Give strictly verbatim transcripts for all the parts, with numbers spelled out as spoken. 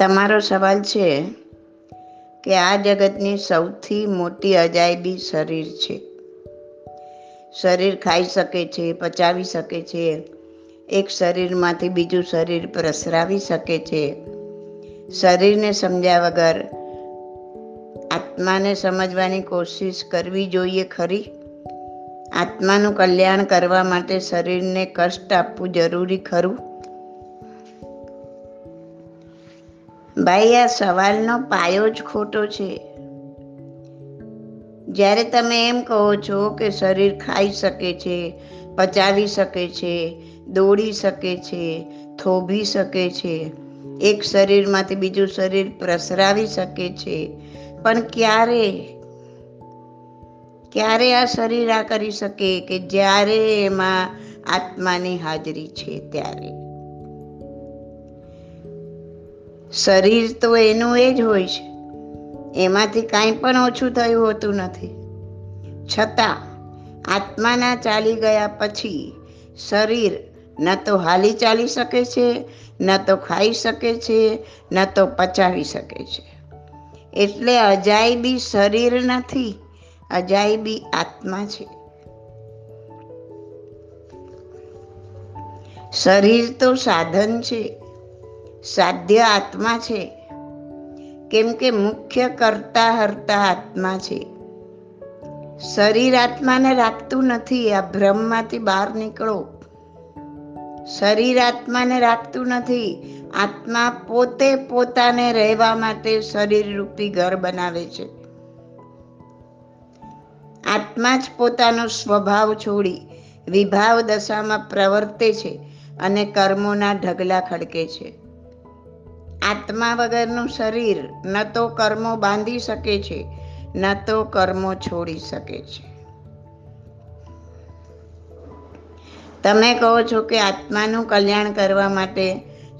તમારો સવાલ છે કે આ જગતની સૌથી મોટી અજાયબી શરીર છે. શરીર ખાઈ શકે છે, પચાવી શકે છે, એક શરીરમાંથી બીજું શરીર પ્રસરાવી શકે છે. શરીરને સમજ્યા વગર આત્માને સમજવાની કોશિશ કરવી જોઈએ ખરી? આત્માનું કલ્યાણ કરવા માટે શરીરને કષ્ટ આપવું જરૂરી ખરું? ભાઈ, આ સવાલનો પાયો જ ખોટો છે. જ્યારે તમે એમ કહો છો કે શરીર ખાઈ શકે છે, પચાવી શકે છે, દોડી શકે છે, થોભી શકે છે, એક શરીરમાંથી બીજું શરીર પ્રસરાવી શકે છે, પણ ક્યારે ક્યારે આ શરીર આ કરી શકે કે જ્યારે એમાં આત્માની હાજરી છે ત્યારે? શરીર તો એનું એ જ હોય છે, એમાંથી કાંઈ પણ ઓછું થયું હોતું નથી. છતાં આત્માના ચાલી ગયા પછી શરીર ન તો હાલી ચાલી શકે છે, ન તો ખાઈ શકે છે, ન તો પચાવી શકે છે. એટલે અજાયબી શરીર નથી, અજાયબી આત્મા છે. શરીર તો સાધન છે, સાધ્ય આત્મા છે, કેમ કે મુખ્ય કર્તા હર્તા આત્મા છે. શરીર આત્માને રાખતું નથી. આ ભ્રમમાંથી બહાર નીકળો. શરીર આત્માને રાખતું નથી. આત્મા પોતે પોતાને રહેવા માટે શરીર રૂપી ઘર બનાવે છે. આત્મા જ પોતાનો સ્વભાવ છોડી વિભાવ દશામાં પ્રવર્તે છે અને કર્મોના ઢગલા ખડકે છે. આત્મા વગરનું શરીર ન તો કર્મો બાંધી શકે છે, ન તો કર્મો છોડી શકે છે. તમે કહો છો કે આત્માનું કલ્યાણ કરવા માટે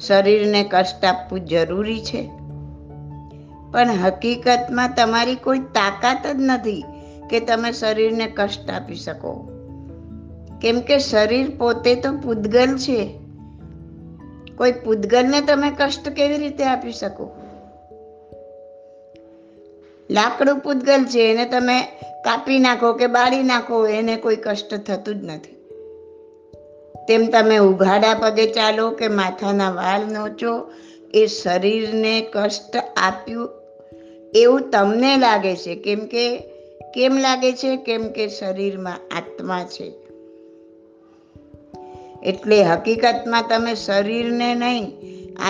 શરીરને કષ્ટ આપવું જરૂરી છે, પણ હકીકતમાં તમારી કોઈ તાકાત જ નથી કે તમે શરીરને કષ્ટ આપી શકો, કેમ કે શરીર પોતે તો પૂતગલ છે. કોઈ પૂતગલને તમે કષ્ટ કેવી રીતે આપી શકો? લાકડું પૂતગલ છે, એને તમે કાપી નાખો કે બાળી નાખો, એને કોઈ કષ્ટ થતું જ નથી. તેમ તમે ઉઘાડા પગે ચાલો કે માથાના વાળ નોચો, એ શરીરને કષ્ટ આપ્યું એવું તમને લાગે છે. કેમ કે કેમ લાગે છે? કેમ કે શરીરમાં આત્મા છે. એટલે હકીકતમાં તમે શરીરને નહીં,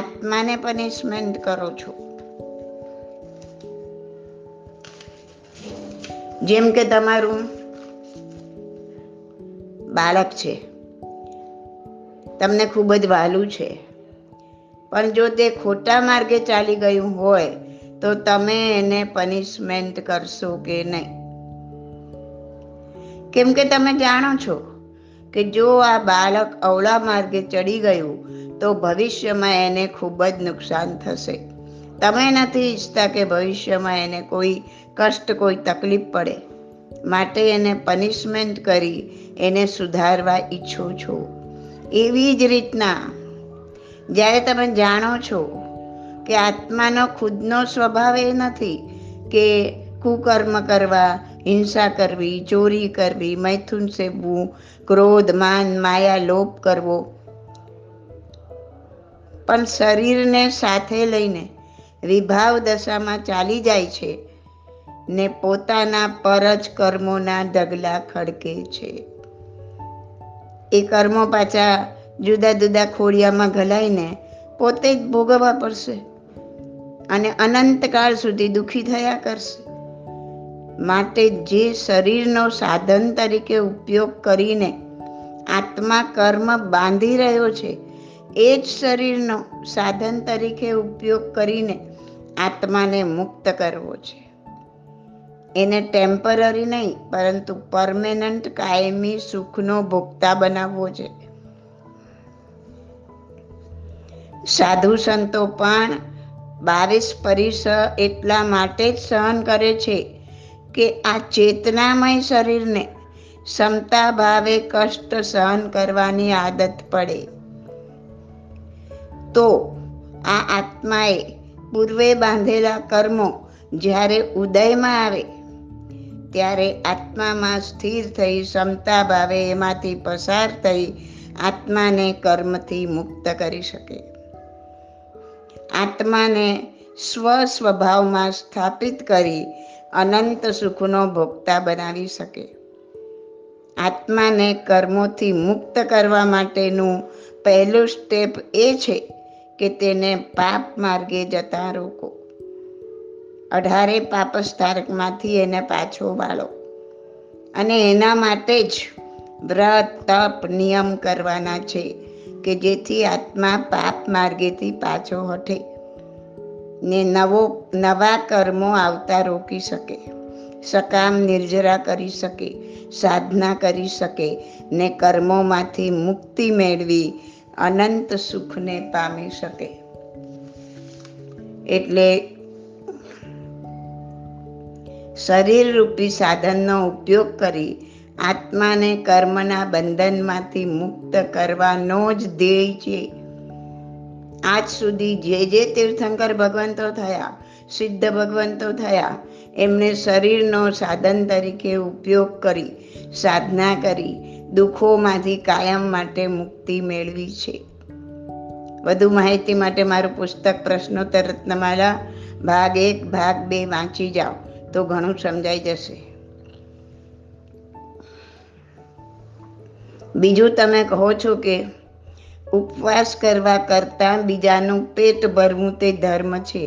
આત્માને પનિશમેન્ટ કરો છો. જેમ કે તમારું બાળક છે, તમને ખૂબ જ વહાલું છે, પણ જો તે ખોટા માર્ગે ચાલી ગયું હોય તો તમે એને પનિશમેન્ટ કરશો કે નહીં? કેમ કે તમે જાણો છો કે જો આ બાળક અવળા માર્ગે ચડી ગયું તો ભવિષ્યમાં એને ખૂબ જ નુકસાન થશે. તમે નથી ઈચ્છતા કે ભવિષ્યમાં એને કોઈ કષ્ટ, કોઈ તકલીફ પડે, માટે એને પનિશમેન્ટ કરી એને સુધારવા ઈચ્છો છો. એવી જ રીતના જ્યારે તમે જાણો છો કે આત્માનો ખુદનો સ્વભાવ એ નથી કે કુકર્મ કરવા, હિંસા કરવી, ચોરી કરવી, મૈથુન સેવવું, ક્રોધ, માન, માયા, લોભ કરવો, પણ શરીરને સાથે લઈને વિભાવ દશામાં ચાલી જાય છે ને પોતાના પર જ કર્મોના ઢગલા ખડકે છે. એ કર્મો પાછા જુદા જુદા ખોડિયામાં ઘલાઈને પોતે જ ભોગવવા પડશે અને અનંતકાળ સુધી દુઃખી થયા કરશે. માટે જે શરીરનો સાધન તરીકે ઉપયોગ કરીને આત્મા કર્મ બાંધી રહ્યો છે, એ જ શરીરનો સાધન તરીકે ઉપયોગ કરીને આત્માને મુક્ત કરવો છે. એને ટેમ્પરરી નહીં પરંતુ પરમેનન્ટ, કાયમી સુખનો ભોગતા બનાવવો છે. સાધુ સંતો પણ બાવીસ પરિસ એટલા માટે જ સહન કરે છે કે આ ચેતનામય શરીરને ક્ષમતા ભાવે કષ્ટ સહન કરવાની આદત પડે. તો આ આત્માએ પૂર્વે બાંધેલા કર્મો જ્યારે ઉદયમાં આવે ત્યારે આત્મામાં સ્થિર થઈ ક્ષમતા ભાવે એમાંથી પસાર થઈ આત્માને કર્મથી મુક્ત કરી શકે. આત્માને સ્વસ્વભાવમાં સ્થાપિત કરી અનંત સુખનો ભોગતા બનાવી શકે. આત્માને કર્મોથી મુક્ત કરવા માટેનું પહેલું સ્ટેપ એ છે કે તેને પાપ માર્ગે જતા રોકો. અઢારે પાપસ્થારકમાંથી એને પાછો વાળો અને એના માટે જ વ્રત તપ નિયમ કરવાના છે કે જેથી આત્મા પાપ માર્ગેથી પાછો હટે ને નવો નવા કર્મો આવતા રોકી શકે, સકામ નિર્જરા કરી શકે, સાધના કરી શકે ને કર્મોમાંથી મુક્તિ મેળવી અનંત સુખને પામી શકે. એટલે શરીરરૂપી સાધનનો ઉપયોગ કરી આત્માને કર્મના બંધનમાંથી મુક્ત કરવાનો જ ધ્યેય છે. આજ સુધી જે જે તીર્થંકર ભગવંતો થયા, સિદ્ધ ભગવંતો થયા, એમણે શરીરનો સાધન તરીકે ઉપયોગ કરી સાધના કરી દુઃખોમાંથી કાયમ માટે મુક્તિ મેળવી છે. વધુ માહિતી માટે મારું પુસ્તક પ્રશ્નોત્તર રત્નમાળા ભાગ એક ભાગ બે વાંચી જાઓ તો ઘણું સમજાઈ જશે. બીજું, તમે કહો છો કે ઉપવાસ કરવા કરતાં બીજાનું પેટ ભરવું તે ધર્મ છે.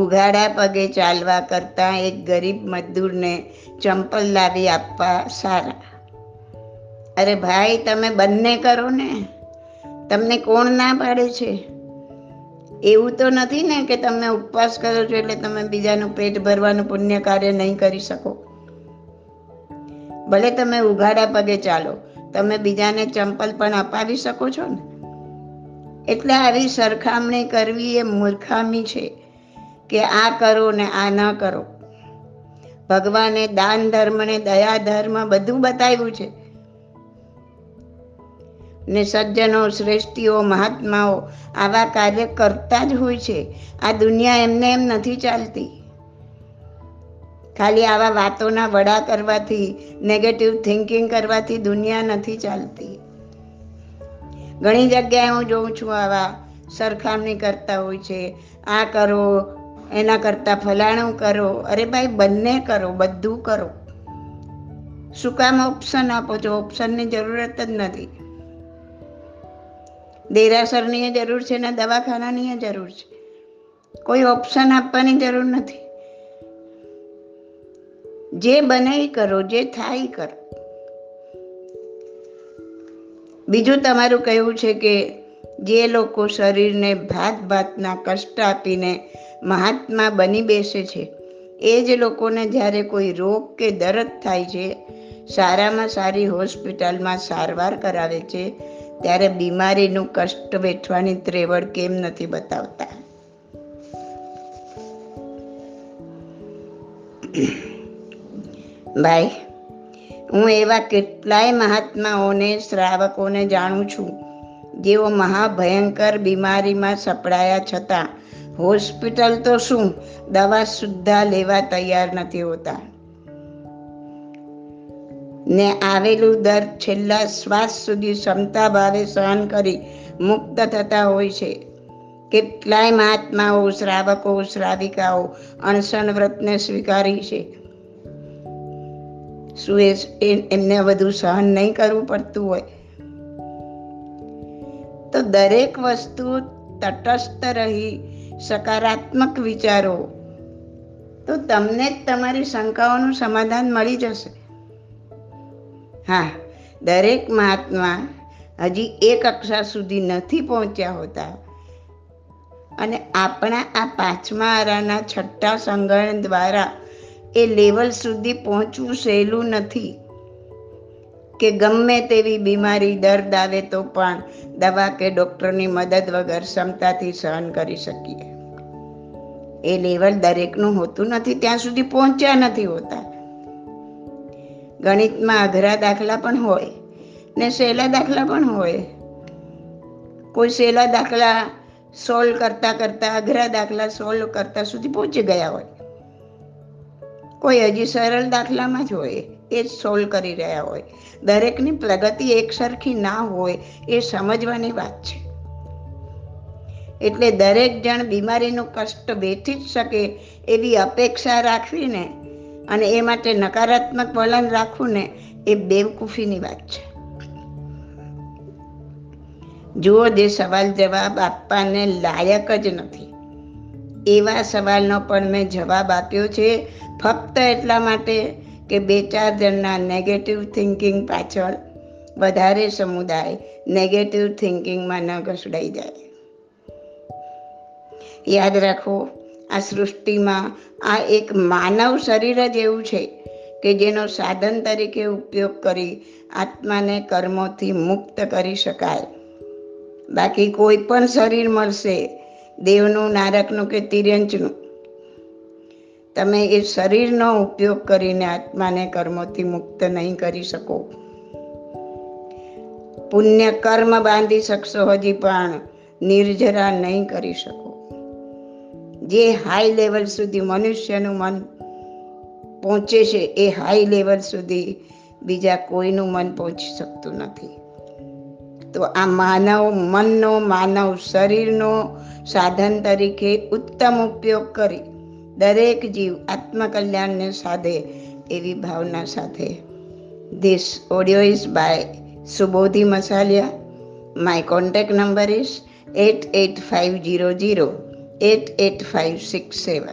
ઉઘાડા પગે ચાલવા કરતાં એક ગરીબ મજદૂરને ચંપલ લાવી આપવા સારા. અરે ભાઈ, તમે બંને કરો ને, તમને કોણ ના પાડે છે? એવું તો નથી ને કે તમે ઉપવાસ કરો છો એટલે તમે બીજાનું પેટ ભરવાનું પુણ્ય કાર્ય નહીં કરી શકો. ભલે તમે ઉઘાડા પગે ચાલો, તમે બીજાને ચંપલ પણ અપાવી શકો છો ને. એટલે આવી સરખામણી કરવી એ મૂર્ખામી છે કે આ કરો ને આ ન કરો. ભગવાને દાન ધર્મ ને દયા ધર્મ બધું બતાવ્યું છે ને સજ્જનો, શ્રેષ્ઠીઓ, મહાત્માઓ આવા કાર્ય કરતા જ હોય છે. આ દુનિયા એમને એમ નથી ચાલતી. ખાલી આવા વાતોના વડા કરવાથી, નેગેટિવ થિંકિંગ કરવાથી દુનિયા નથી ચાલતી. ઘણી જગ્યાએ હું જોઉં છું આવા સરખામણી કરતા હોય છે, આ કરો એના કરતાં ફલાણું કરો. અરે ભાઈ, બંને કરો, બધું કરો. શું કામ ઓપ્શન આપો છો? ઓપ્શનની જરૂરત જ નથી. દેરાસરની જરૂર છે ને દવાખાનાની જરૂર છે, કોઈ ઓપ્શન આપવાની જરૂર નથી. જે બને એ કરો, જે થાય એ કરો. બીજું, તમારું કહેવું છે કે જે લોકો શરીરને ભાત ભાતના કષ્ટ આપીને મહાત્મા બની બેસે છે એ જ લોકોને જ્યારે કોઈ રોગ કે દર્દ થાય છે, સારામાં સારી હોસ્પિટલમાં સારવાર કરાવે છે, ત્યારે બીમારીનું કષ્ટ વેઠવાની ત્રેવડ કેમ નથી બતાવતા? ભાઈ, હું એવા કેટલાય મહાત્માઓને, શ્રાવકોને જાણું છું જેઓ મહાભયંકર બીમારીમાં સપડાયા છતાં હોસ્પિટલ તો શું, દવા સુદ્ધા લેવા તૈયાર નથી હોતા ને આવેલું દર્દ છેલ્લા શ્વાસ સુધી ક્ષમતા ભાવે સહન કરી મુક્ત થતા હોય છે. કેટલાય મહાત્માઓ, શ્રાવકો, શ્રાવિકાઓ અણસણ વ્રતને સ્વીકારી છે. શું એ એમને વધુ સહન નહીં કરવું પડતું હોય? તો દરેક વસ્તુ તટસ્થ રહી સકારાત્મક વિચારો તો તમને જ તમારી શંકાઓનું સમાધાન મળી જશે. હા, દરેક મહાત્મા હજી એ કક્ષા સુધી નથી પહોંચ્યા હોતા અને આપણા આ પાંચમા આરાના છઠ્ઠા સંગણ દ્વારા એ લેવલ સુધી પહોંચવું સહેલું નથી કે ગમે તેવી બીમારી દર્દ આવે તો પણ દવા કે ડૉક્ટરની મદદ વગર ક્ષમતાથી સહન કરી શકીએ. એ લેવલ દરેકનું હોતું નથી, ત્યાં સુધી પહોંચ્યા નથી હોતા. ગણિતમાં અઘરા દાખલા પણ હોય ને સહેલા દાખલા પણ હોય. કોઈ સહેલા દાખલા સોલ્વ કરતા કરતા અઘરા દાખલા સોલ્વ કરતા સુધી પહોંચી ગયા હોય, કોઈ હજી સરળ દાખલામાં જ હોય એ જ સોલ્વ કરી રહ્યા હોય. દરેકની પ્રગતિ એકસરખી ના હોય એ સમજવાની વાત છે. એટલે દરેક જણ બીમારીનું કષ્ટ વેઠી જ શકે એવી અપેક્ષા રાખવીને અને એ માટે નકારાત્મક વલણ રાખવું ને એ બેવકૂફીની વાત છે. જુઓ, જે સવાલ જવાબ આપવાને લાયક જ નથી એવા સવાલનો પણ મેં જવાબ આપ્યો છે, ફક્ત એટલા માટે કે બે ચાર જણના નેગેટિવ થિંકિંગ પાછળ વધારે સમુદાય નેગેટિવ થિંકિંગમાં ન ઘસડાઈ જાય. યાદ રાખો, આ સૃષ્ટિમાં આ એક માનવ શરીર જ એવું છે કે જેનો સાધન તરીકે ઉપયોગ કરી આત્માને કર્મોથી મુક્ત કરી શકાય. બાકી કોઈ પણ શરીર મળશે, દેવનું, નારકનું કે તિર્યંચનું, તમે એ શરીરનો ઉપયોગ કરીને આત્માને કર્મોથી મુક્ત નહીં કરી શકો. પુણ્ય કર્મ બાંધી શકશો હજી, પણ નિર્જરા નહીં કરી શકો. જે હાઈ લેવલ સુધી મનુષ્યનું મન પહોંચે છે એ હાઈ લેવલ સુધી બીજા કોઈનું મન પહોંચી શકતું નથી. તો આ માનવ મનનો, માનવ શરીરનો સાધન તરીકે ઉત્તમ ઉપયોગ કરી દરેક જીવ આત્મકલ્યાણને સાધે એવી ભાવના સાથે. This audio is by Subodhi Masaliya. My contact number is eight eight five zero zero eight eight five six seven.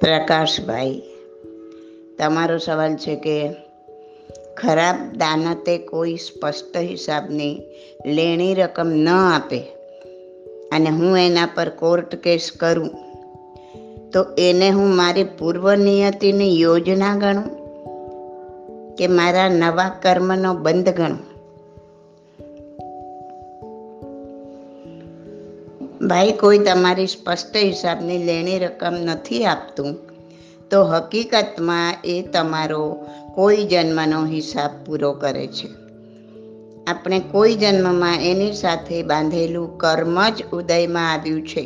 પ્રકાશભાઈ, તમારો સવાલ છે કે ખરાબ દાનતે કોઈ સ્પષ્ટ હિસાબની લેણી રકમ ન આપે અને હું એના પર કોર્ટ કેસ કરું તો એને હું મારી પૂર્વ નિયતિની યોજના ગણું કે મારા નવા કર્મનો બંધ ગણું? ભાઈ, કોઈ તમારી સ્પષ્ટ હિસાબની લેણી રકમ નથી આપતું તો હકીકતમાં એ તમારો કોઈ જન્મનો હિસાબ પૂરો કરે છે. આપણે કોઈ જન્મમાં એની સાથે બાંધેલું કર્મ જ ઉદયમાં આવ્યું છે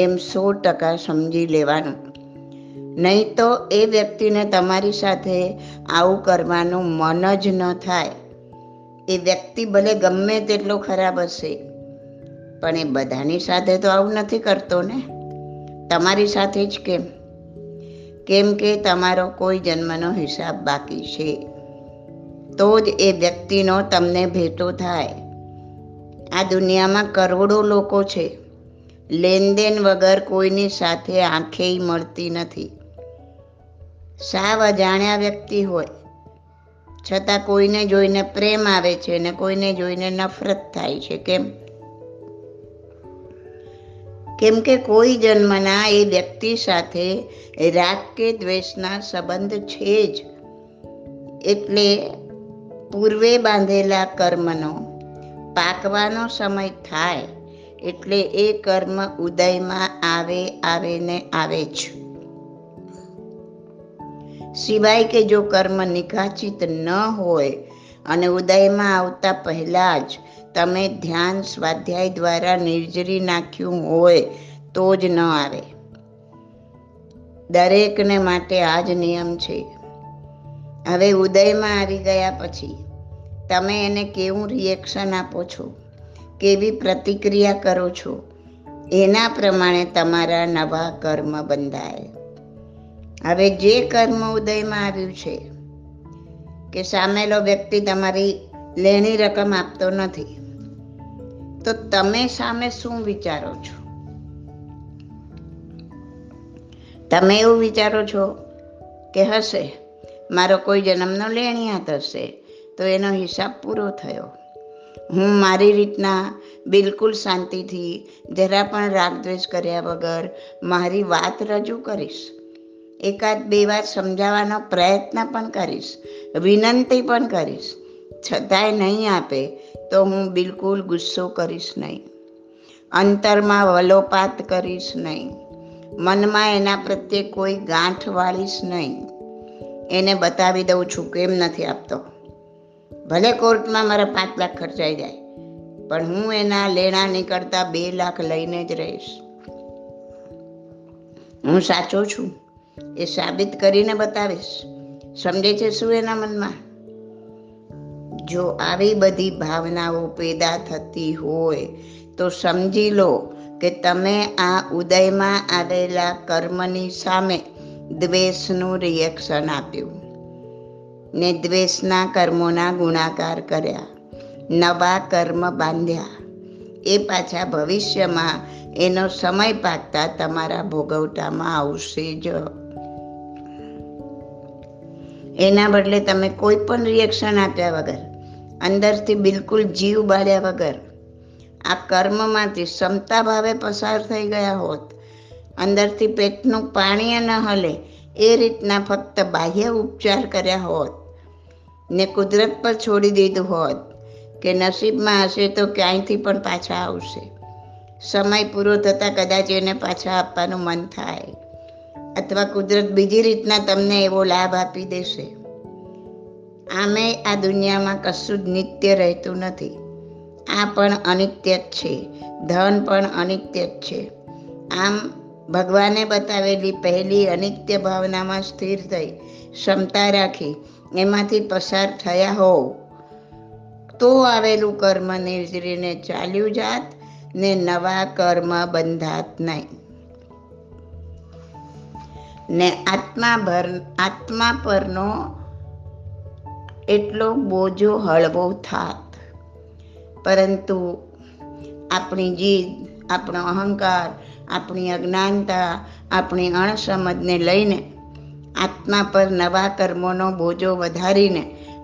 એમ સો ટકા સમજી લેવાનું, નહીં તો એ વ્યક્તિને તમારી સાથે આવું કરવાનું મન જ ન થાય. એ વ્યક્તિ ભલે ગમે તેટલો ખરાબ હશે પણ એ બધાની સાથે તો આવું નથી કરતો ને, તમારી સાથે જ કેમ? કેમ કે તમારો કોઈ જન્મનો હિસાબ બાકી છે તો જ એ વ્યક્તિનો તમને ભેટો થાય. આ દુનિયામાં કરોડો લોકો છે, લેનદેન વગર કોઈની સાથે આંખે મળતી નથી. સાવ અજાણ્યા વ્યક્તિ હોય છતાં કોઈને જોઈને પ્રેમ આવે છે અને કોઈને જોઈને નફરત થાય છે. કેમ? કેમ કે કોઈ જન્મના એ વ્યક્તિ સાથે રાગ કે દ્વેષના સંબંધ છે જ. એટલે પૂર્વે બાંધેલા કર્મનો પાકવાનો સમય થાય એટલે એ કર્મ ઉદયમાં આવે આવે ને આવે જ. સિવાય કે જો કર્મ નિકાચિત ન હોય અને ઉદયમાં આવતા પહેલા જ તમે ધ્યાન સ્વાધ્યાય દ્વારા નિર્જરી નાખ્યું હોય તો જ ન આવે. દરેકને માટે આ જ નિયમ છે. હવે ઉદયમાં આવી ગયા પછી તમે એને કેવું રિએક્શન આપો છો, કેવી પ્રતિક્રિયા કરો છો, એના પ્રમાણે તમારા નવા કર્મ બંધાય. હવે જે કર્મ ઉદયમાં આવ્યું છે કે સામેલો વ્યક્તિ તમારી લેણી રકમ આપતો નથી તો તમે સામે શું વિચારો છો? તમે એવું વિચારો છો કે હશે મારો કોઈ જન્મનો લેણિયા થશે તો એનો હિસાબ પૂરો થયો, હું મારી રીતના બિલકુલ શાંતિથી જરા પણ રાગદ્વેષ કર્યા વગર મારી વાત રજૂ કરીશ, એકાદ બે વાર સમજાવવાનો પ્રયત્ન પણ કરીશ, વિનંતી પણ કરીશ, છતાંય નહીં આપે તો હું બિલકુલ ગુસ્સો કરીશ નહીં, અંતરમાં વલોપાત કરીશ નહીં, મનમાં એના પ્રત્યે કોઈ ગાંઠ વાળીશ નહીં. એને બતાવી દઉં છું કેમ નથી આપતો. ભલે કોર્ટમાં મારા પાંચ લાખ ખર્ચાઈ જાય, પણ હું એના લેણા નીકળતા બે લાખ લઈને જ રહીશ. હું સાચો છું એ સાબિત કરીને બતાવીશ. સમજે છે શું એના મનમાં? જો આવી બધી ભાવનાઓ પેદા થતી હોય તો સમજી લો કે તમે આ ઉદયમાં આવેલા કર્મની સામે દ્વેષનું રિએક્શન આપ્યું ને દ્વેષના કર્મોના ગુણાકાર કર્યા, નવા કર્મ બાંધ્યા. એ પાછા ભવિષ્યમાં એનો સમય પાકતા તમારા ભોગવટામાં આવશે જ. એના બદલે તમે કોઈ પણ રિએક્શન આપ્યા વગર, અંદરથી બિલકુલ જીવ બાળ્યા વગર આ કર્મમાંથી ક્ષમતા ભાવે પસાર થઈ ગયા હોત, અંદરથી પેટનું પાણી ન હલે એ રીતના ફક્ત બાહ્ય ઉપચાર કર્યા હોત ને કુદરત પર છોડી દીધું હોત કે નસીબમાં હશે તો ક્યાંયથી પણ પાછા આવશે. સમય પૂરો થતાં કદાચ એને પાછા આપવાનું મન થાય અથવા કુદરત બીજી રીતના તમને એવો લાભ આપી દેશે. આમે આ દુનિયામાં કશું જ નિત્ય રહેતું નથી. આ પણ અનિત્ય જ છે, ધન પણ અનિત્ય જ છે. આમ ભગવાને બતાવેલી પહેલી અનિત્ય ભાવનામાં સ્થિર થઈ ક્ષમતા રાખી એમાંથી પસાર થયા હોવ તો આવેલું કર્મ નિર્જરીને ચાલ્યું જાત ને નવા કર્મ બંધાત નહીં ને આત્મા ભર આત્મા પરનો એટલો બોજો હળવો થાત. પરંતુ આપણી જીદ, આપણો અહંકાર, આપણી અજ્ઞાનતા, આપણી અણસમજને લઈને આત્મા પર નવા કર્મોનો બોજો વધારીને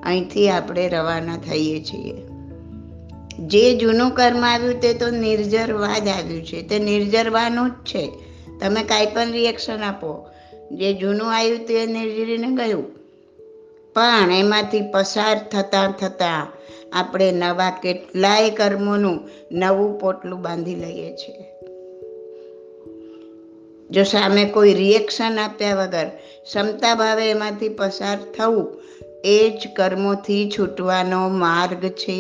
અહીંથી આપણે રવાના થઈએ છીએ. જે જૂનું કર્મ આવ્યું તે તો નિર્જરવા જ આવ્યું છે, તે નિર્જરવાનું જ છે. તમે કાંઈ પણ રિએક્શન આપો, જે જૂનું આવ્યું તે નિર્જરીને ગયું, પણ એમાંથી પસાર થતાં થતાં આપણે નવા કેટલાય કર્મોનું નવું પોટલું બાંધી લઈએ છીએ. જો સામે કોઈ રિએક્શન આપ્યા વગર ક્ષમતા ભાવે એમાંથી પસાર થવું એ જ કર્મોથી છૂટવાનો માર્ગ છે.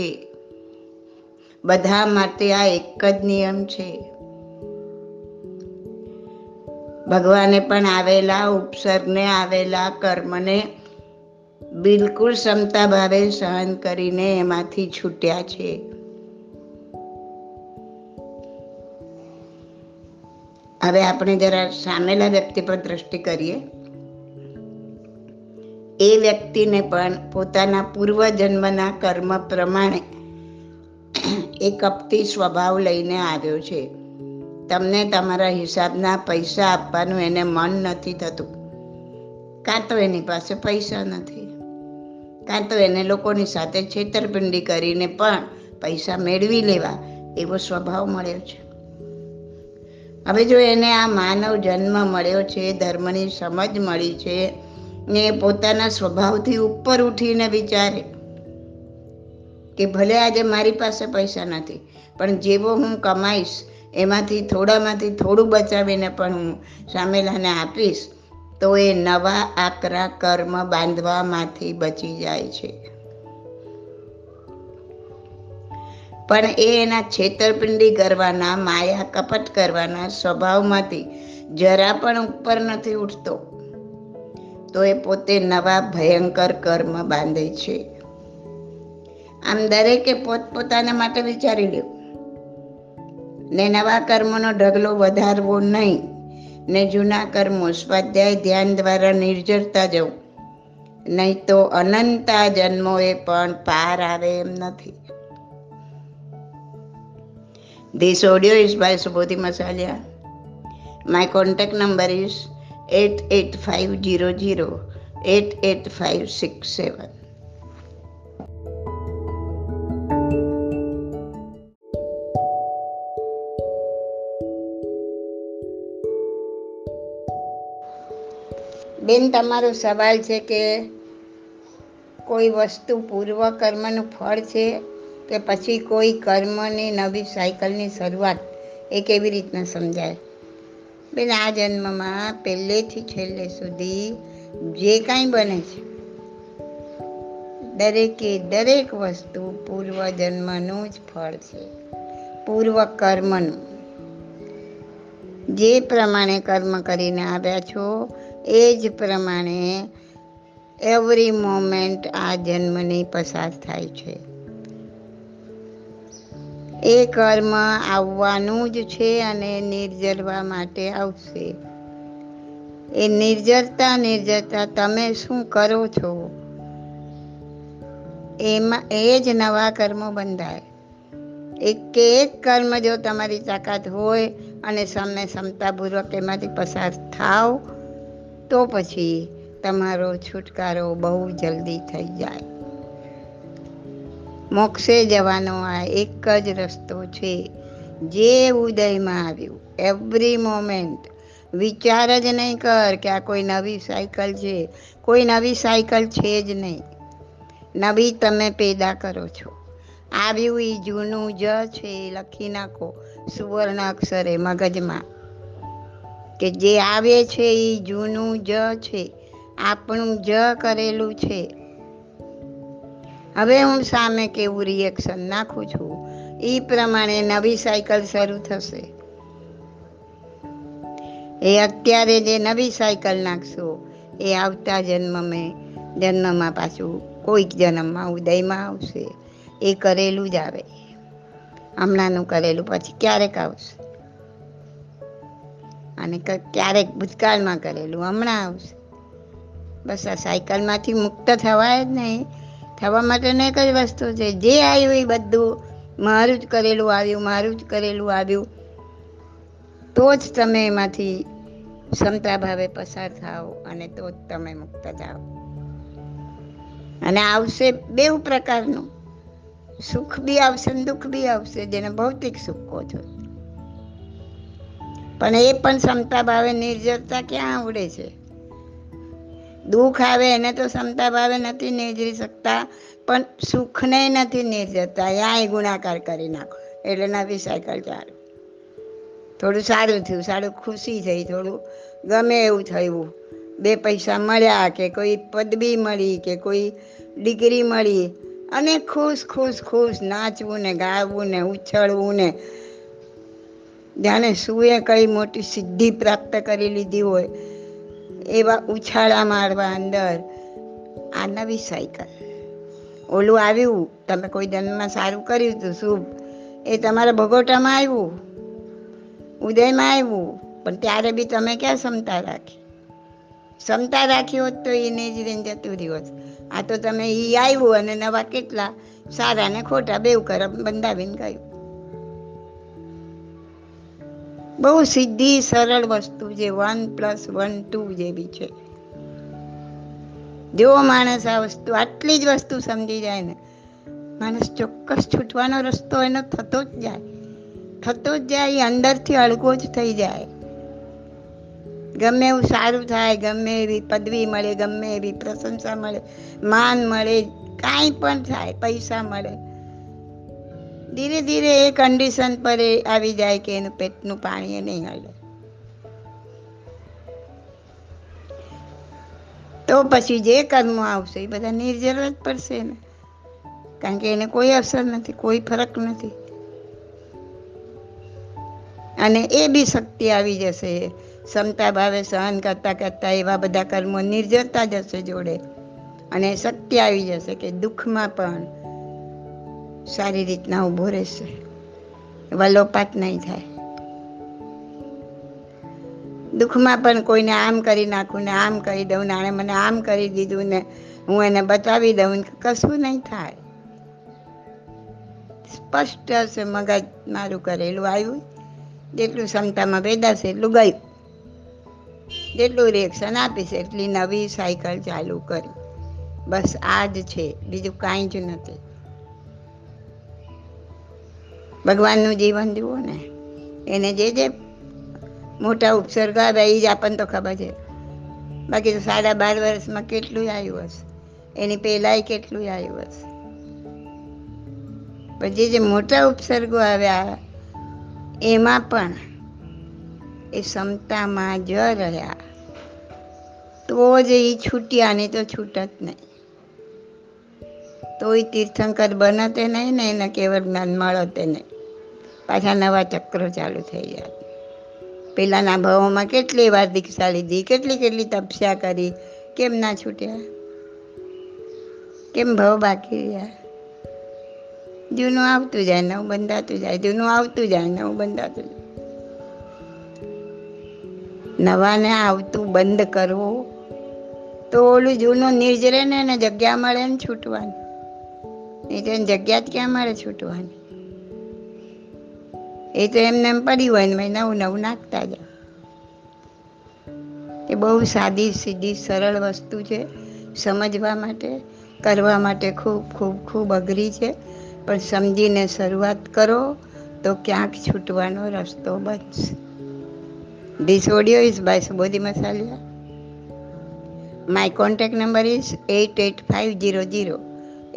બધા માટે આ એક જ નિયમ છે. ભગવાને પણ આવેલા ઉપસર્ગને, આવેલા કર્મને બિલકુલ ક્ષમતા ભાવે સહન કરીને એમાંથી છૂટ્યા છે. હવે આપણે જરા સામેલા વ્યક્તિ પર દ્રષ્ટિ કરીએ. એ વ્યક્તિને પણ પોતાના પૂર્વ જન્મના કર્મ પ્રમાણે એ કપટી સ્વભાવ લઈને આવ્યો છે. તમને તમારા હિસાબના પૈસા આપવાનું એને મન નથી થતું, કાં તો એની પાસે પૈસા નથી, કાં તો એને લોકોની સાથે છેતરપિંડી કરીને પણ પૈસા મેળવી લેવા એવો સ્વભાવ મળ્યો છે. હવે જો એને આ માનવ જન્મ મળ્યો છે, ધર્મની સમજ મળી છે ને પોતાના સ્વભાવથી ઉપર ઉઠીને વિચારે કે ભલે આજે મારી પાસે પૈસા નથી, પણ જેવો હું કમાઈશ એમાંથી થોડામાંથી થોડું બચાવીને પણ હું સામેલાને આપીશ, તો એ નવા આકરા કર્મ બાંધવામાંથી બચી જાય છે. પણ એ એના છેતરપિંડી કરવાના, માયા કપટ કરવાના સ્વભાવમાંથી જરા પણ ઉપર નથી ઉઠતો, તો એ પોતે નવા ભયંકર કર્મ બાંધે છે. આમ દરેકે પોતપોતાના માટે વિચારી લેવું ને નવા કર્મનો ઢગલો વધારવો નહીં ને જૂના કર્મો સ્વાધ્યાય ધ્યાન દ્વારા નિર્જરતા જવું, નહીં તો અનંતા જન્મોએ પણ પાર આવે એમ નથી. This audio is by Subodhi Masalia. My contact number is eight eight five zero zero eight eight five six seven. બેન, તમારો સવાલ છે કે કોઈ વસ્તુ પૂર્વ કર્મનું ફળ છે કે પછી કોઈ કર્મની નવી સાયકલની શરૂઆત એ કેવી રીતના સમજાય? પેલા આ જન્મમાં પહેલેથી છેલ્લે સુધી જે કાંઈ બને છે દરેકે દરેક વસ્તુ પૂર્વ જન્મનું જ ફળ છે, પૂર્વ કર્મનું. જે પ્રમાણે કર્મ કરીને આવ્યા છો એ જ પ્રમાણે એવરી મોમેન્ટ આ જન્મની પસાર થાય છે. એ કર્મ આવવાનું જ છે અને નિર્જરવા માટે આવશે. એ નિર્જરતા નિર્જરતા તમે શું કરો છો એમાં એ જ નવા કર્મો બંધાય. એક એક કર્મ જો તમારી તાકાત હોય અને તમે ક્ષમતાપૂર્વક એમાંથી પસાર થાવ તો પછી તમારો છુટકારો બહુ જલ્દી થઈ જાય. મોક્ષે જવાનો આ એક જ રસ્તો છે. જે ઉદયમાં આવ્યું એવરી મોમેન્ટ વિચાર જ નહીં કર કે આ કોઈ નવી સાયકલ છે. કોઈ નવી સાયકલ છે જ નહીં, નવી તમે પેદા કરો છો. આવ્યું એ જૂનું જ છે, એ લખી નાખો સુવર્ણ અક્ષરે મગજમાં કે જે આવે છે એ જૂનું જ છે, આપણું જ કરેલું છે. હવે હું સામે કેવું રિએક્શન નાખું છું એ પ્રમાણે નવી સાયકલ શરૂ થશે. એ અત્યારે જે નવી સાયકલ નાખશો એ આવતા જન્મે જન્મમાં પાછું કોઈક જન્મમાં ઉદયમાં આવશે. એ કરેલું જ આવે, હમણાંનું કરેલું પછી ક્યારેક આવશે અને ક્યારેક ભૂતકાળમાં કરેલું હમણાં આવશે. બસ આ સાયકલમાંથી મુક્ત થવાય જ નહીં. થવા માટેની એક જ વસ્તુ છે, જે આવ્યું એ બધું મારું જ કરેલું આવ્યું, મારું જ કરેલું આવ્યું તો જ તમે એમાંથી ક્ષમતા ભાવે પસાર થાઓ અને તો જ તમે મુક્ત થાઓ. અને આવશે બેઉ પ્રકારનું સુખ બી આવશે ને દુઃખ બી આવશે, જેને ભૌતિક સુખ કહો છો. પણ એ પણ ક્ષમતા ભાવે નિર્જરતા ક્યાં આવડે છે? દુઃખ આવે એને તો ક્ષમતા ભાવે નથી નિર્જરી શકતા, પણ સુખને નથી નિર્જરતા. યાય ગુણાકાર કરી નાખો એટલે નવી સાયકલ ચાલુ. થોડું સારું થયું, સારું ખુશી થઈ, થોડું ગમે એવું થયું, બે પૈસા મળ્યા કે કોઈ પદવી મળી કે કોઈ ડિગ્રી મળી અને ખુશ ખુશ ખુશ નાચવું ને ગાવું ને ઉછળવું ને જાણે સુએ કઈ મોટી સિદ્ધિ પ્રાપ્ત કરી લીધી હોય એવા ઉછાળા મારવા અંદર આ નવી સાયકલ. ઓલું આવ્યું તમે કોઈ જન્મમાં સારું કર્યું હતું શુભ, એ તમારા ભગોટામાં આવ્યું, ઉદયમાં આવ્યું, પણ ત્યારે બી તમે ક્યાં ક્ષમતા રાખી? ક્ષમતા રાખી હોત તો એને જ રેન જતું રહ્યું હોત. આ તો તમે એ આવ્યું અને નવા કેટલા સારા ને ખોટા બેવ કરમ બંધાવીને ગયું. બહુ સીધી સરળ વસ્તુ જે વન પ્લસ વન ટુ જેવી છે. જો માણસ આ વસ્તુ આટલી જ વસ્તુ સમજી જાય ને માણસ ચોક્કસ છૂટવાનો રસ્તો એનો થતો જ જાય, થતો જ જાય. એ અંદરથી અળગો જ થઈ જાય. ગમે એવું સારું થાય, ગમે એવી પદવી મળે, ગમે એવી પ્રશંસા મળે, માન મળે, કાંઈ પણ થાય, પૈસા મળે, ધીરે ધીરે એ કન્ડિશન પર એ આવી જાય કે એનું પેટનું પાણી એ નહીં હલે. તો પછી જે કર્મો આવશે એ બધા નિર્જર જ પડશે એને, કારણ કે એને કોઈ અસર નથી, કોઈ ફરક નથી. અને એ બી શક્તિ આવી જશે ક્ષમતા ભાવે સહન કરતા કરતા એવા બધા કર્મો નિર્જરતા જશે જોડે. અને શક્તિ આવી જશે કે દુઃખમાં પણ સારી રીતના ઊભો રહેશે, વલોપાત નહીં થાય. દુઃખમાં પણ કોઈને આમ કરી નાખું ને આમ કરી દઉં ને આણે મને આમ કરી દીધું ને હું એને બતાવી દઉં, કશું નહીં થાય. સ્પષ્ટ હશે મગજ મારું કરેલું આવ્યું, જેટલું ક્ષમતામાં વેદાશે એટલું ગયું, જેટલું રિએક્શન આપીશ એટલી નવી સાયકલ ચાલુ કરી. બસ આ જ છે, બીજું કાંઈ જ નથી. ભગવાનનું જીવન જુઓ ને, એને જે જે મોટા ઉપસર્ગ આવ્યા એ જ આપણને તો ખબર છે. બાકી તો સાડા બાર વર્ષમાં કેટલું આવ્યું હશે, એની પહેલાંય કેટલું આવ્યું હશે. પણ જે જે મોટા ઉપસર્ગો આવ્યા એમાં પણ એ ક્ષમતામાં જ રહ્યા તો જ એ છૂટ્યા, ને તો છૂટત નહીં. તો એ તીર્થંકર બનતે નહીં ને એને કેવળ જ્ઞાન મળતે નહીં, પાછા નવા ચક્રો ચાલુ થઈ જાય. પહેલાંના ભાવોમાં કેટલી વાર દીક્ષા લીધી, કેટલી કેટલી તપસ્યા કરી, કેમ ના છૂટ્યા, કેમ ભાવ બાકી રહ્યા? જૂનું આવતું જાય, નવું બંધાતું જાય, જૂનું આવતું જાય, નવું બંધાતું જાય. નવાને આવતું બંધ કરવું તો ઓલું જૂનું નિર્જરે ને એને જગ્યા મળે ને છૂટવાની, નિર્જરે જગ્યા જ ક્યાં મળે છૂટવાની? એ તો એમને એમ પડી હોય ને નવું નવું નાખતા જાય. એ બહુ સાદી સીધી સરળ વસ્તુ છે સમજવા માટે, કરવા માટે ખૂબ ખૂબ ખૂબ અઘરી છે, પણ સમજીને શરૂઆત કરો તો ક્યાંક છૂટવાનો રસ્તો બનશે. This audio is by Subodhi Masaliya. My contact number is eight eight five zero zero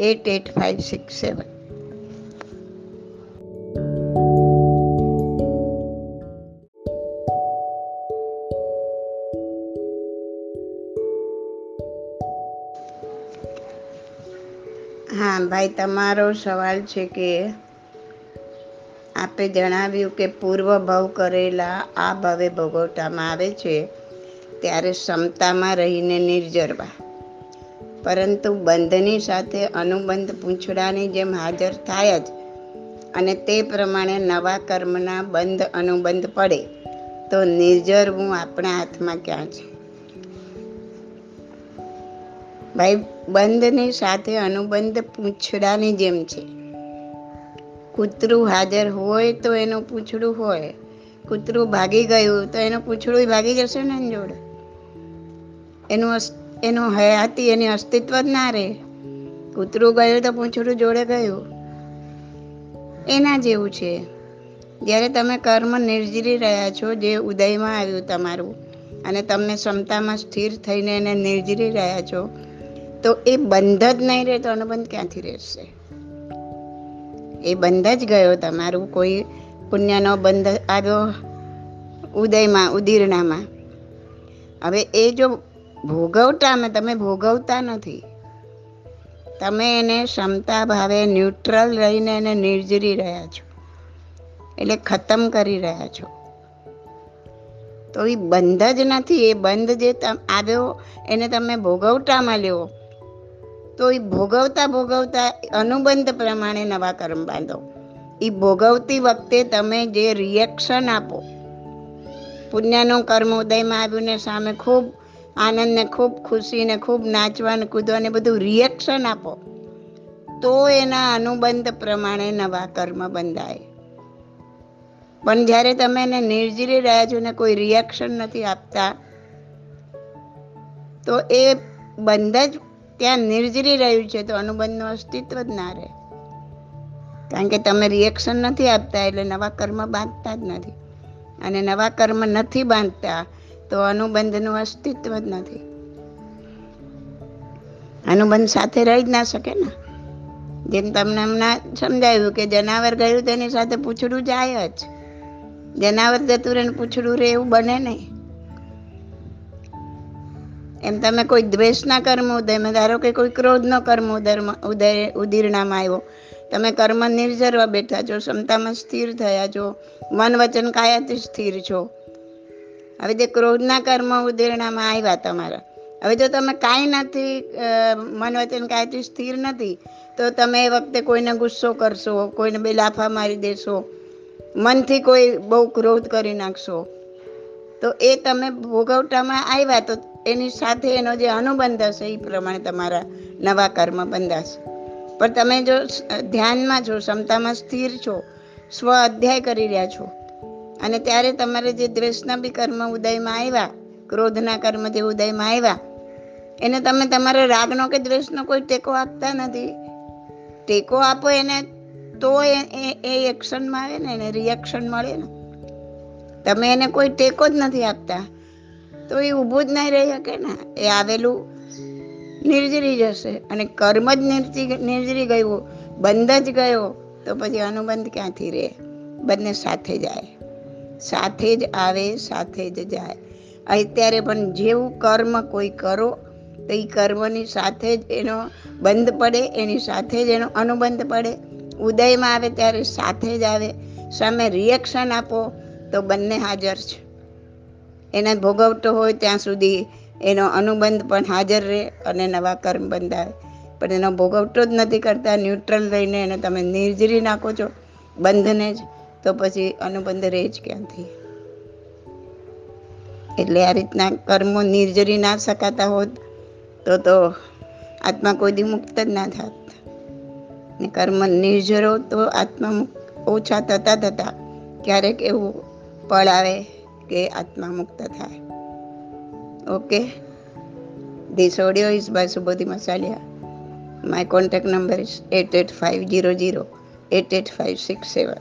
eight eight five six seven. હા ભાઈ, તમારો સવાલ છે કે આપે જણાવ્યું કે પૂર્વ ભવ કરેલા આ ભવે ભોગવટામાં આવે છે ત્યારે ક્ષમતામાં રહીને નિર્જરવા, પરંતુ બંધની સાથે અનુબંધ પૂંછડાની જેમ હાજર થાય જ, અને તે પ્રમાણે નવા કર્મના બંધ અનુબંધ પડે તો નિર્જરવું આપણા હાથમાં ક્યાં છે? ભાઈ, બંધની સાથે અનુબંધ પૂંછડાની જેમ છે. કૂતરું હાજર હોય તો એનું પૂંછડું હોય, કૂતરું ભાગી ગયું તો એનું પૂંછડું ભાગી જશે ને એની જોડે. એનું એનું હયાતી, એની અસ્તિત્વ જ ના રહે. કૂતરું ગયું તો પૂંછડું જોડે ગયું, એના જેવું છે. જ્યારે તમે કર્મ નિર્જરી રહ્યા છો, જે ઉદયમાં આવ્યું તમારું, અને તમને ક્ષમતામાં સ્થિર થઈને એને નિર્જરી રહ્યા છો, તો એ બંધ જ નહીં રહે તો અનુબંધ ક્યાંથી રહેશે? એ બંધ જ ગયો. તમારું કોઈ પુણ્યનો બંધ આવ્યો ઉદયમાં, ઉદીર્ણામાં. હવે એ જો ભોગવટામાં તમે ભોગવતા નથી, તમે એને ક્ષમતા ભાવે ન્યુટ્રલ રહીને એને નિર્જરી રહ્યા છો, એટલે ખતમ કરી રહ્યા છો. તો એ બંધ જ નથી. એ બંધ જે આવ્યો એને તમે ભોગવટામાં લેવો, તો એ ભોગવતા ભોગવતા અનુબંધ પ્રમાણે નવા કર્મ બાંધો. એ ભોગવતી વખતે તમે જે રિએક્શન આપો, પુણ્યનું કર્મ ઉદયમાં આવ્યું ને સામે ખૂબ આનંદ ને ખૂબ ખુશી ને ખૂબ નાચવાને કૂદવાને બધું રિએક્શન આપો, તો એના અનુબંધ પ્રમાણે નવા કર્મ બંધાય. પણ જ્યારે તમે એને નિર્જરી રહ્યા છો ને કોઈ રિએક્શન નથી આપતા, તો એ બંધ જ ત્યાં નિર્જરી રહ્યું છે, તો અનુબંધનું અસ્તિત્વ જ ના રહે. કારણ કે તમે રિએક્શન નથી આપતા એટલે નવા કર્મ બાંધતા જ નથી, અને નવા કર્મ નથી બાંધતા તો અનુબંધનું અસ્તિત્વ જ નથી. અનુબંધ સાથે રહી જ ના શકે ને. જેમ તમને હમણાં સમજાવ્યું કે જનાવર ગયું તેની સાથે પૂંછડું જાય જ, જનાવર જતું રહે પૂંછડું રહે એવું બને નહીં. એમ તમે કોઈ દ્વેષના કર્મ ઉદયમાં, ધારો કે કોઈ ક્રોધનો કર્મ ઉદરમાં ઉદય ઉદીર્ણામાં આવ્યો, તમે કર્મ નિર્જરવા બેઠા છો, ક્ષમતામાં સ્થિર થયા છો, મન વચન કાયાથી સ્થિર છો. હવે જે ક્રોધના કર્મ ઉદીર્ણામાં આવ્યા તમારા, હવે જો તમે કાંઈ નથી મન વચન કાંઈથી સ્થિર નથી, તો તમે એ વખતે કોઈને ગુસ્સો કરશો, કોઈને બે લાફા મારી દેશો, મનથી કોઈ બહુ ક્રોધ કરી નાખશો, તો એ તમે ભોગવટામાં આવ્યા, તો એની સાથે એનો જે અનુબંધ હશે એ પ્રમાણે તમારા નવા કર્મ બંધાશે. પણ તમે જો ધ્યાનમાં છો, ક્ષમતામાં સ્થિર છો, સ્વ અધ્યાય કરી રહ્યા છો, અને ત્યારે તમારે જે દ્વેષના બી કર્મ ઉદયમાં આવ્યા, ક્રોધના કર્મ જે ઉદયમાં આવ્યા, એને તમે તમારા રાગનો કે દ્વેષનો કોઈ ટેકો આપતા નથી. ટેકો આપો એને તો એ એક્શનમાં આવે ને, એને રિએક્શન મળે ને. તમે એને કોઈ ટેકો જ નથી આપતા તો એ ઊભું જ નહીં રહી શકે ને, એ આવેલું નિર્જરી જશે. અને કર્મ જ નિર્જી નિર્જરી ગયું, બંધ જ ગયો, તો પછી અનુબંધ ક્યાંથી રહે? બંને સાથે જાય. સાથે જ આવે, સાથે જ જાય. અત્યારે પણ જેવું કર્મ કોઈ કરો તો એ કર્મની સાથે જ એનો બંધ પડે, એની સાથે જ એનો અનુબંધ પડે. ઉદયમાં આવે ત્યારે સાથે જ આવે. સામે રિએક્શન આપો તો બંને હાજર છે. એને ભોગવતો હોય ત્યાં સુધી એનો અનુબંધ પણ હાજર રહે અને નવા કર્મ બંધાવે. પણ એનો ભોગવતો જ નથી કરતા, ન્યુટ્રલ રહીને એને તમે નિર્જરી નાખો છો બંધને જ, તો પછી અનુબંધ રહે જ ક્યાંથી? એટલે આ રીતના કર્મો નિર્જરી ના શકાતા હોત તો તો આત્મા કોઈ દી મુક્ત જ ના થાત. ને કર્મ નિર્જરો તો આત્મા ઓછા થતા થતા ક્યારેક એવું પળ આવે કે આત્મા મુક્ત થાય. Okay, this audio is by Subodhi Masaliya. My contact number is eight eight five zero zero eight eight five six seven.